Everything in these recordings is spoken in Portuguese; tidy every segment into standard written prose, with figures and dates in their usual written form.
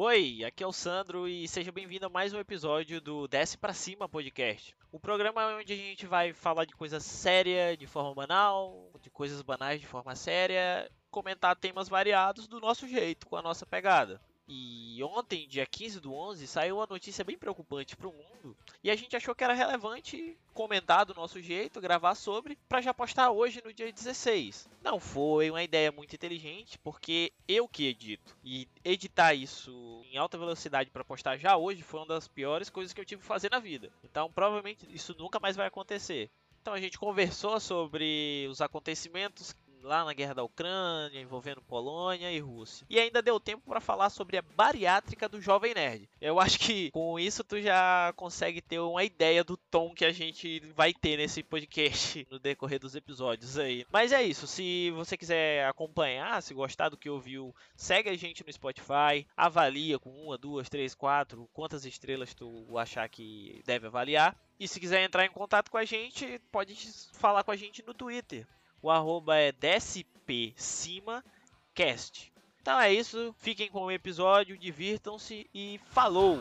Oi, aqui é o Sandro e seja bem-vindo a mais um episódio do Desce Pra Cima Podcast. O programa onde a gente vai falar de coisa séria de forma banal, de coisas banais de forma séria, comentar temas variados do nosso jeito, com a nossa pegada. E ontem, dia 15/11, saiu uma notícia bem preocupante pro mundo e a gente achou que era relevante comentar do nosso jeito, gravar sobre, pra já postar hoje no dia 16. Não foi uma ideia muito inteligente, porque eu que edito. E editar isso em alta velocidade pra postar já hoje foi uma das piores coisas que eu tive que fazer na vida. Então provavelmente isso nunca mais vai acontecer. Então a gente conversou sobre os acontecimentos lá na Guerra da Ucrânia, envolvendo Polônia e Rússia. E ainda deu tempo para falar sobre a bariátrica do Jovem Nerd. Eu acho que com isso tu já consegue ter uma ideia do tom que a gente vai ter nesse podcast no decorrer dos episódios aí. Mas é isso, se você quiser acompanhar, se gostar do que ouviu, segue a gente no Spotify, avalia com 1, 2, 3, 4, quantas estrelas tu achar que deve avaliar. E se quiser entrar em contato com a gente, pode falar com a gente no Twitter. O arroba é DescePraCimaCast. Então é isso, fiquem com o episódio, divirtam-se e falou!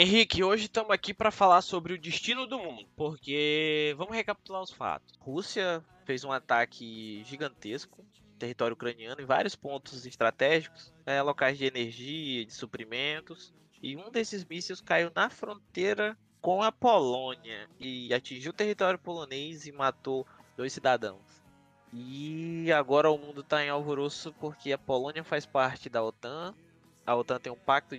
Henrique, hoje estamos aqui para falar sobre o destino do mundo, porque vamos recapitular os fatos. Rússia fez um ataque gigantesco no território ucraniano em vários pontos estratégicos, né, locais de energia, de suprimentos, e um desses mísseis caiu na fronteira com a Polônia e atingiu o território polonês e matou 2 cidadãos. E agora o mundo está em alvoroço porque a Polônia faz parte da OTAN. A OTAN tem um pacto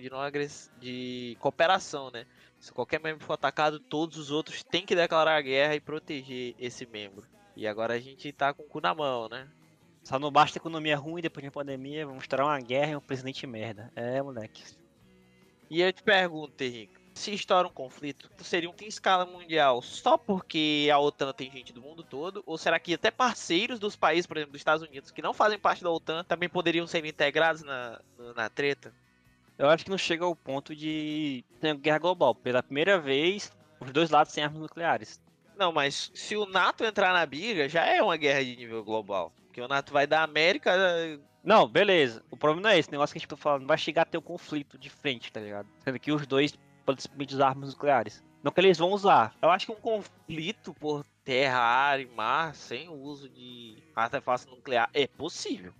de cooperação, né? Se qualquer membro for atacado, todos os outros têm que declarar a guerra e proteger esse membro. E agora a gente tá com o cu na mão, né? Só não basta a economia ruim depois da pandemia, vamos ter uma guerra e um presidente merda. É, moleque. E eu te pergunto, Henrique, se estoura um conflito, seria um em escala mundial só porque a OTAN tem gente do mundo todo? Ou será que até parceiros dos países, por exemplo, dos Estados Unidos, que não fazem parte da OTAN, também poderiam ser integrados na treta? Eu acho que não chega ao ponto de ter guerra global. Pela primeira vez, os dois lados têm armas nucleares. Não, mas se o NATO entrar na briga, já é uma guerra de nível global. Porque o NATO vai da América... Não, beleza. O problema não é esse negócio que a gente tá falando. Não vai chegar a ter um conflito de frente, tá ligado? Sendo que os dois... simplesmente usar armas nucleares. Não que eles vão usar. Eu acho que um conflito por terra, ar e mar sem o uso de artefatos nucleares é possível.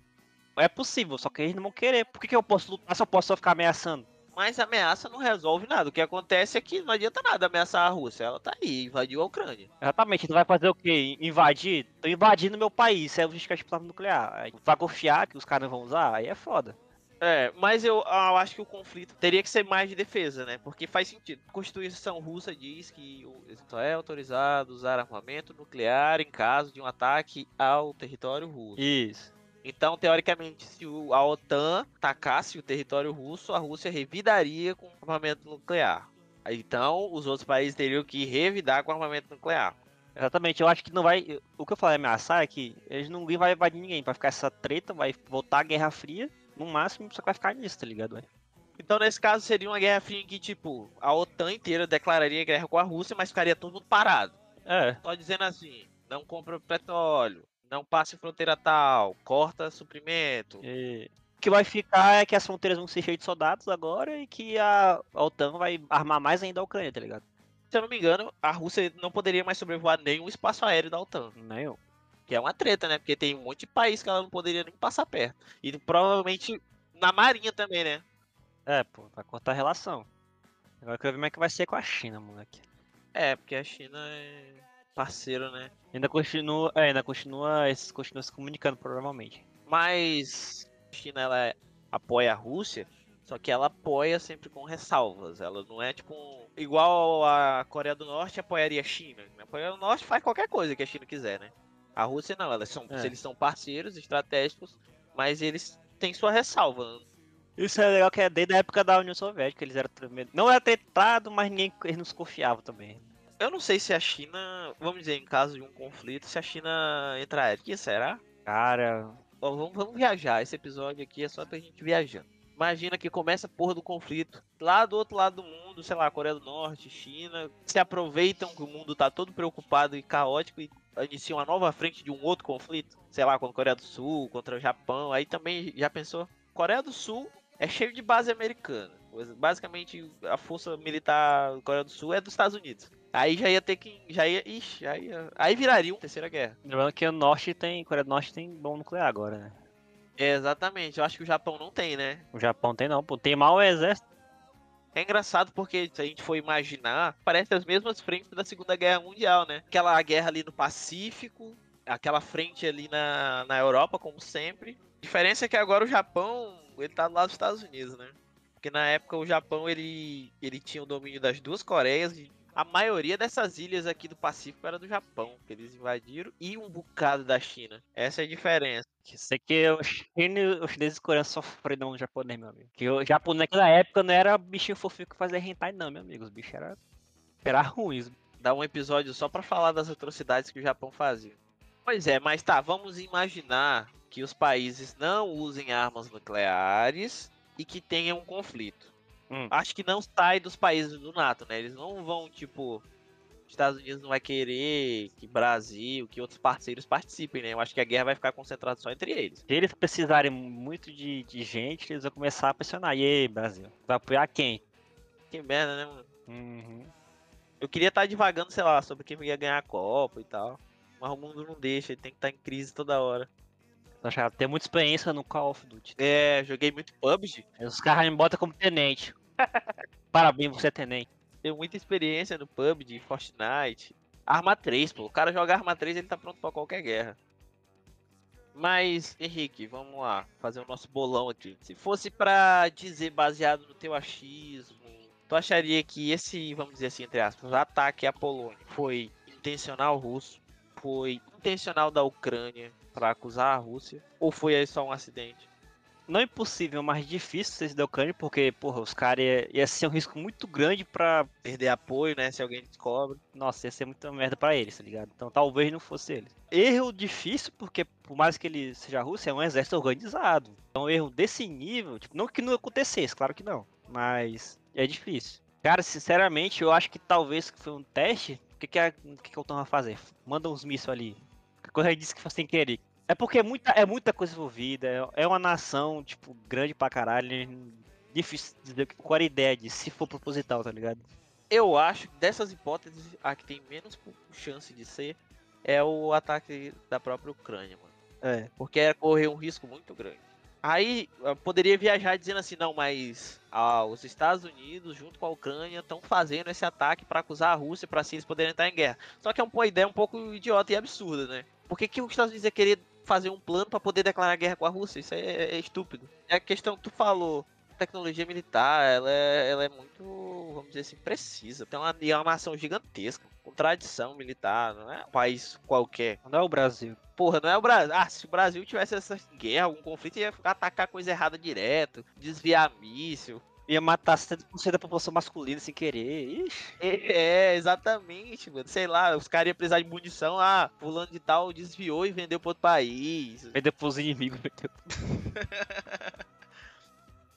É possível, só que eles não vão querer. Por que eu posso lutar se eu posso só ficar ameaçando? Mas a ameaça não resolve nada. O que acontece é que não adianta nada ameaçar a Rússia. Ela tá aí, invadiu a Ucrânia. Exatamente. Tu vai fazer o quê? Invadir? Tô invadindo meu país. Isso é o risco de plano nuclear. Vai confiar que os caras vão usar? Aí é foda. É, mas eu acho que o conflito teria que ser mais de defesa, né? Porque faz sentido. A Constituição Russa diz que só é autorizado usar armamento nuclear em caso de um ataque ao território russo. Isso. Então, teoricamente, se a OTAN atacasse o território russo, a Rússia revidaria com armamento nuclear. Então, os outros países teriam que revidar com armamento nuclear. Exatamente, eu acho que não vai... O que eu falei ameaçar é que eles não vai invadir ninguém. Vai ficar essa treta, vai voltar a Guerra Fria. No máximo, só vai ficar nisso, tá ligado? Ué? Então, nesse caso, seria uma guerra fria em que, tipo, a OTAN inteira declararia guerra com a Rússia, mas ficaria todo mundo parado. É. Só dizendo assim, não compra petróleo, não passe fronteira tal, corta suprimento. E... O que vai ficar é que as fronteiras vão ser cheias de soldados agora e que a OTAN vai armar mais ainda a Ucrânia, tá ligado? Se eu não me engano, a Rússia não poderia mais sobrevoar nenhum espaço aéreo da OTAN. Nenhum. Que é uma treta, né? Porque tem um monte de país que ela não poderia nem passar perto. E provavelmente na marinha também, né? É, pô, vai cortar a relação. Agora eu quero ver como é que vai ser com a China, moleque. É, porque a China é parceiro, né? Ainda continua se comunicando, provavelmente. Mas a China, ela apoia a Rússia, só que ela apoia sempre com ressalvas. Ela não é tipo igual a Coreia do Norte apoiaria a China. A Coreia do Norte faz qualquer coisa que a China quiser, né? A Rússia não, eles são parceiros estratégicos, mas eles têm sua ressalva. Isso é legal que é desde a época da União Soviética, eles eram tremendos. Não era tretado, mas eles não se confiavam também. Eu não sei se a China, vamos dizer, em caso de um conflito, se a China entraria, será? Cara, Ó, vamos viajar. Esse episódio aqui é só pra gente viajando. Imagina que começa a porra do conflito. Lá do outro lado do mundo, sei lá, Coreia do Norte, China. Se aproveitam que o mundo tá todo preocupado e caótico e iniciam uma nova frente de um outro conflito. Sei lá, contra a Coreia do Sul, contra o Japão. Aí também, já pensou? Coreia do Sul é cheio de base americana. Basicamente, a força militar da Coreia do Sul é dos Estados Unidos. Aí já ia ter que... Aí viraria uma terceira guerra. Lembrando que a Coreia do Norte tem bomba nuclear agora, né? É, exatamente. Eu acho que o Japão não tem, né? O Japão tem não, pô. Tem mal exército. É engraçado porque, se a gente for imaginar, parece as mesmas frentes da Segunda Guerra Mundial, né? Aquela guerra ali no Pacífico, aquela frente ali na Europa, como sempre. A diferença é que agora o Japão, ele tá do lado dos Estados Unidos, né? Porque na época o Japão, ele tinha o domínio das duas Coreias e a maioria dessas ilhas aqui do Pacífico era do Japão, que eles invadiram, e um bocado da China. Essa é a diferença. Isso aqui é os chineses e os coreanos sofreram no japonês, meu amigo. Que o japonês naquela época não era bichinho fofinho que fazia hentai, não, meu amigo. Os bichos eram ruins. Dá um episódio só pra falar das atrocidades que o Japão fazia. Pois é, mas tá, vamos imaginar que os países não usem armas nucleares e que tenha um conflito. Acho que não sai dos países do NATO, né? Eles não vão, tipo... Os Estados Unidos não vai querer que Brasil, que outros parceiros participem, né? Eu acho que a guerra vai ficar concentrada só entre eles. Se eles precisarem muito de gente, eles vão começar a pressionar. E aí, Brasil? Vai apoiar quem? Que merda, né, mano? Uhum. Eu queria estar divagando, sei lá, sobre quem ia ganhar a Copa e tal. Mas o mundo não deixa, ele tem que estar em crise toda hora. Tem muita experiência no Call of Duty. É, joguei muito PUBG. Os caras me botam como tenente. Parabéns, você é tenente. Tenho muita experiência no PUBG, Fortnite. Arma 3, pô. O cara joga Arma 3, ele tá pronto pra qualquer guerra. Mas, Henrique, vamos lá. Fazer o nosso bolão aqui. Se fosse pra dizer baseado no teu achismo, tu acharia que esse, vamos dizer assim, entre aspas, ataque à Polônia foi intencional russo? Foi intencional da Ucrânia pra acusar a Rússia? Ou foi aí só um acidente? Não é impossível, mas difícil ser da Ucrânia, porque, porra, os caras ia ser um risco muito grande pra perder apoio, né? Se alguém descobre. Nossa, ia ser muita merda pra eles, tá ligado? Então talvez não fosse eles. Erro difícil, porque por mais que ele seja russo, é um exército organizado. Então erro desse nível, tipo, não que não acontecesse, claro que não. Mas é difícil. Cara, sinceramente, eu acho que talvez foi um teste. O que o OTAN vai fazer? Manda uns mísseis ali. A coisa disse que faz sem querer. É porque é muita coisa envolvida, é uma nação, tipo, grande pra caralho, difícil dizer qual a ideia de se for proposital, tá ligado? Eu acho que dessas hipóteses, a que tem menos chance de ser é o ataque da própria Ucrânia, mano. É. Porque ia correr um risco muito grande. Aí, eu poderia viajar dizendo assim, não, mas os Estados Unidos, junto com a Ucrânia, estão fazendo esse ataque pra acusar a Rússia, pra se eles poderem entrar em guerra. Só que é uma ideia um pouco idiota e absurda, né? Por que os Estados Unidos ia querer fazer um plano pra poder declarar guerra com a Rússia? Isso aí é estúpido. É a questão que tu falou, tecnologia militar, ela é muito, vamos dizer assim, precisa. Tem uma nação gigantesca, com tradição militar, não é um país qualquer. Não é o Brasil. Porra, não é o Brasil. Ah, se o Brasil tivesse essa guerra, algum conflito, ia atacar coisa errada direto, desviar míssil. Ia matar 70% da população masculina sem querer. Ixi. É, exatamente, mano. Sei lá, os caras iam precisar de munição. Ah, fulano de tal desviou e vendeu para outro país. Vendeu pros inimigos.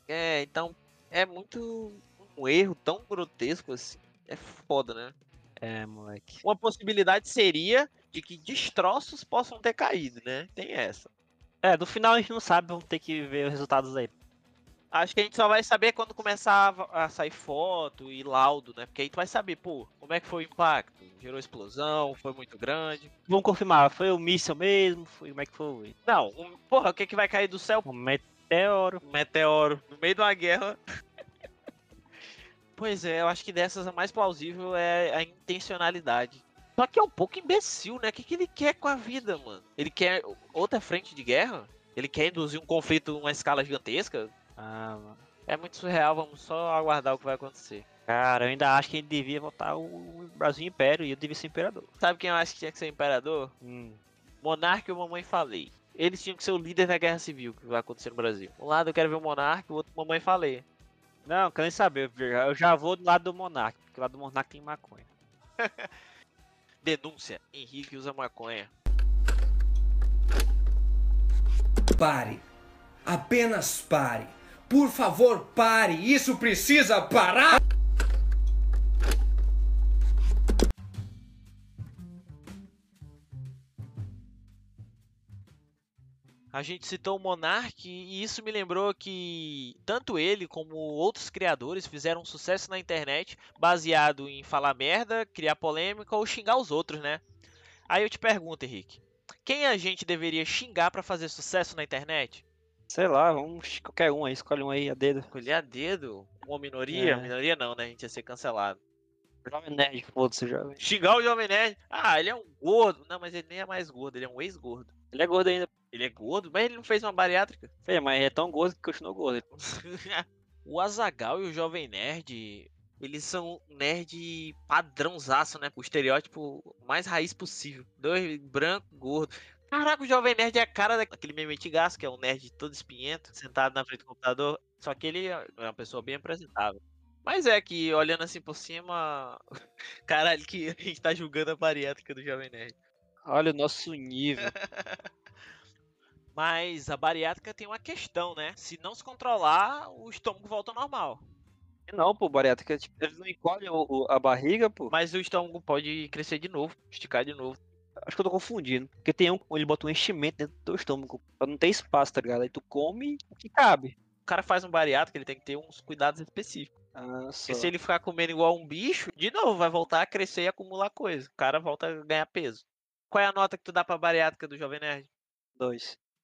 É, então é muito um erro tão grotesco assim. É foda, né? É, moleque. Uma possibilidade seria de que destroços possam ter caído, né? Tem essa. É, no final a gente não sabe, vamos ter que ver os resultados aí. Acho que a gente só vai saber quando começar a sair foto e laudo, né? Porque aí tu vai saber, pô, como é que foi o impacto? Gerou explosão? Foi muito grande? Vamos confirmar, foi o míssil mesmo? Foi, como é que foi? Não, porra, o que que vai cair do céu? Um meteoro. Meteoro. No meio de uma guerra. Pois é, eu acho que dessas a mais plausível é a intencionalidade. Só que é um pouco imbecil, né? O que ele quer com a vida, mano? Ele quer outra frente de guerra? Ele quer induzir um conflito numa escala gigantesca? Ah, mano. É muito surreal, vamos só aguardar o que vai acontecer. Cara, eu ainda acho que ele devia voltar o Brasil Império e eu devia ser imperador. Sabe quem eu acho que tinha que ser imperador? Monark e o Mamãe Falei. Eles tinham que ser o líder da guerra civil que vai acontecer no Brasil. Um lado eu quero ver o Monark, o outro Mamãe Falei. Não, quero nem saber, eu já vou do lado do Monark, porque o lado do Monark tem maconha. Denúncia, Henrique usa maconha. Pare. Apenas pare. Por favor, pare. Isso precisa parar. A gente citou o Monark e isso me lembrou que tanto ele como outros criadores fizeram sucesso na internet baseado em falar merda, criar polêmica ou xingar os outros, né? Aí eu te pergunto, Henrique, quem a gente deveria xingar pra fazer sucesso na internet? Sei lá, vamos qualquer um aí, escolhe um aí a dedo. Escolher a dedo? Uma minoria? É. Minoria não, né? A gente ia ser cancelado. Jovem Nerd, foda-se, jovem. Xingar o Jovem Nerd. Ah, ele é um gordo. Não, mas ele nem é mais gordo, ele é um ex-gordo. Ele é gordo ainda. Ele é gordo? Mas ele não fez uma bariátrica. Fez, mas é tão gordo que continuou gordo. O Azagal e o Jovem Nerd, eles são nerd padrãozaço, né? O estereótipo mais raiz possível. Dois branco, gordo. Caraca, o Jovem Nerd é a cara daquele meme antigaço, que é um nerd todo espinhento, sentado na frente do computador. Só que ele é uma pessoa bem apresentável. Mas é que, olhando assim por cima, caralho, que a gente tá julgando a bariátrica do Jovem Nerd. Olha o nosso nível. Mas a bariátrica tem uma questão, né? Se não se controlar, o estômago volta ao normal. Não, pô, bariátrica, tipo, eles não encolhem a barriga, pô. Mas o estômago pode crescer de novo, esticar de novo. Acho que eu tô confundindo. Porque tem um, ele bota um enchimento dentro do teu estômago, pra não ter espaço, tá ligado? Aí tu come o que cabe. O cara faz um bariátrica, ele tem que ter uns cuidados específicos. Ah, porque se ele ficar comendo igual um bicho, de novo, vai voltar a crescer e acumular coisa. O cara volta a ganhar peso. Qual é a nota que tu dá pra bariátrica do Jovem Nerd?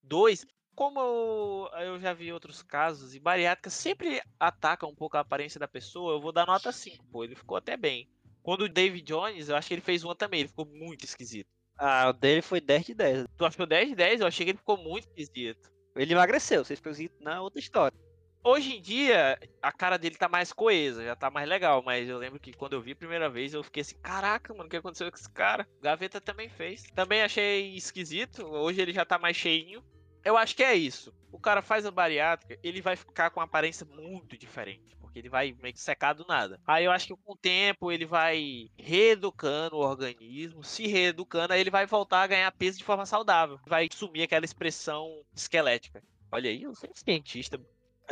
2. Como eu já vi outros casos, e bariátrica sempre ataca um pouco a aparência da pessoa, eu vou dar nota 5, pô. Ele ficou até bem. Quando o David Jones, eu acho que ele fez uma também, ele ficou muito esquisito. Ah, o dele foi 10 de 10. Tu achou 10 de 10? Eu achei que ele ficou muito esquisito. Ele emagreceu, vocês pensam na outra história. Hoje em dia, a cara dele tá mais coesa, já tá mais legal, mas eu lembro que quando eu vi a primeira vez, eu fiquei assim, caraca, mano, o que aconteceu com esse cara? Gaveta também fez. Também achei esquisito, hoje ele já tá mais cheinho. Eu acho que é isso. O cara faz a bariátrica, ele vai ficar com uma aparência muito diferente, porque ele vai meio que secar do nada. Aí eu acho que com o tempo ele vai reeducando o organismo, se reeducando, aí ele vai voltar a ganhar peso de forma saudável. Vai sumir aquela expressão esquelética. Olha aí, eu sou cientista.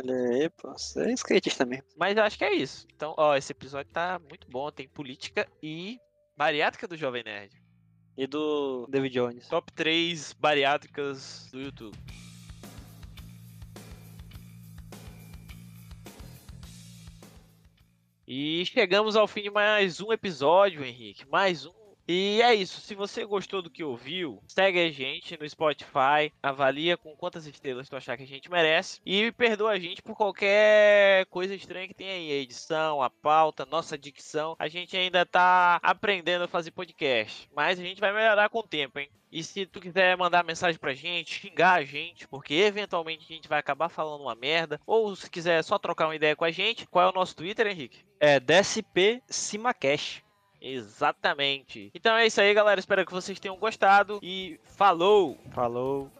Olha aí, pô, você é skatista mesmo. Mas eu acho que é isso. Então, ó, esse episódio tá muito bom. Tem política e bariátrica do Jovem Nerd. E do David Jones. Top 3 bariátricas do YouTube. E chegamos ao fim de mais um episódio, Henrique. Mais um. E é isso, se você gostou do que ouviu, segue a gente no Spotify, avalia com quantas estrelas tu achar que a gente merece e perdoa a gente por qualquer coisa estranha que tem aí, a edição, a pauta, nossa dicção, a gente ainda tá aprendendo a fazer podcast, mas a gente vai melhorar com o tempo, hein? E se tu quiser mandar mensagem pra gente, xingar a gente, porque eventualmente a gente vai acabar falando uma merda, ou se quiser só trocar uma ideia com a gente, qual é o nosso Twitter, Henrique? É Desce Pra Cima Podcast. Exatamente. Então é isso aí, galera. Espero que vocês tenham gostado. E falou! Falou!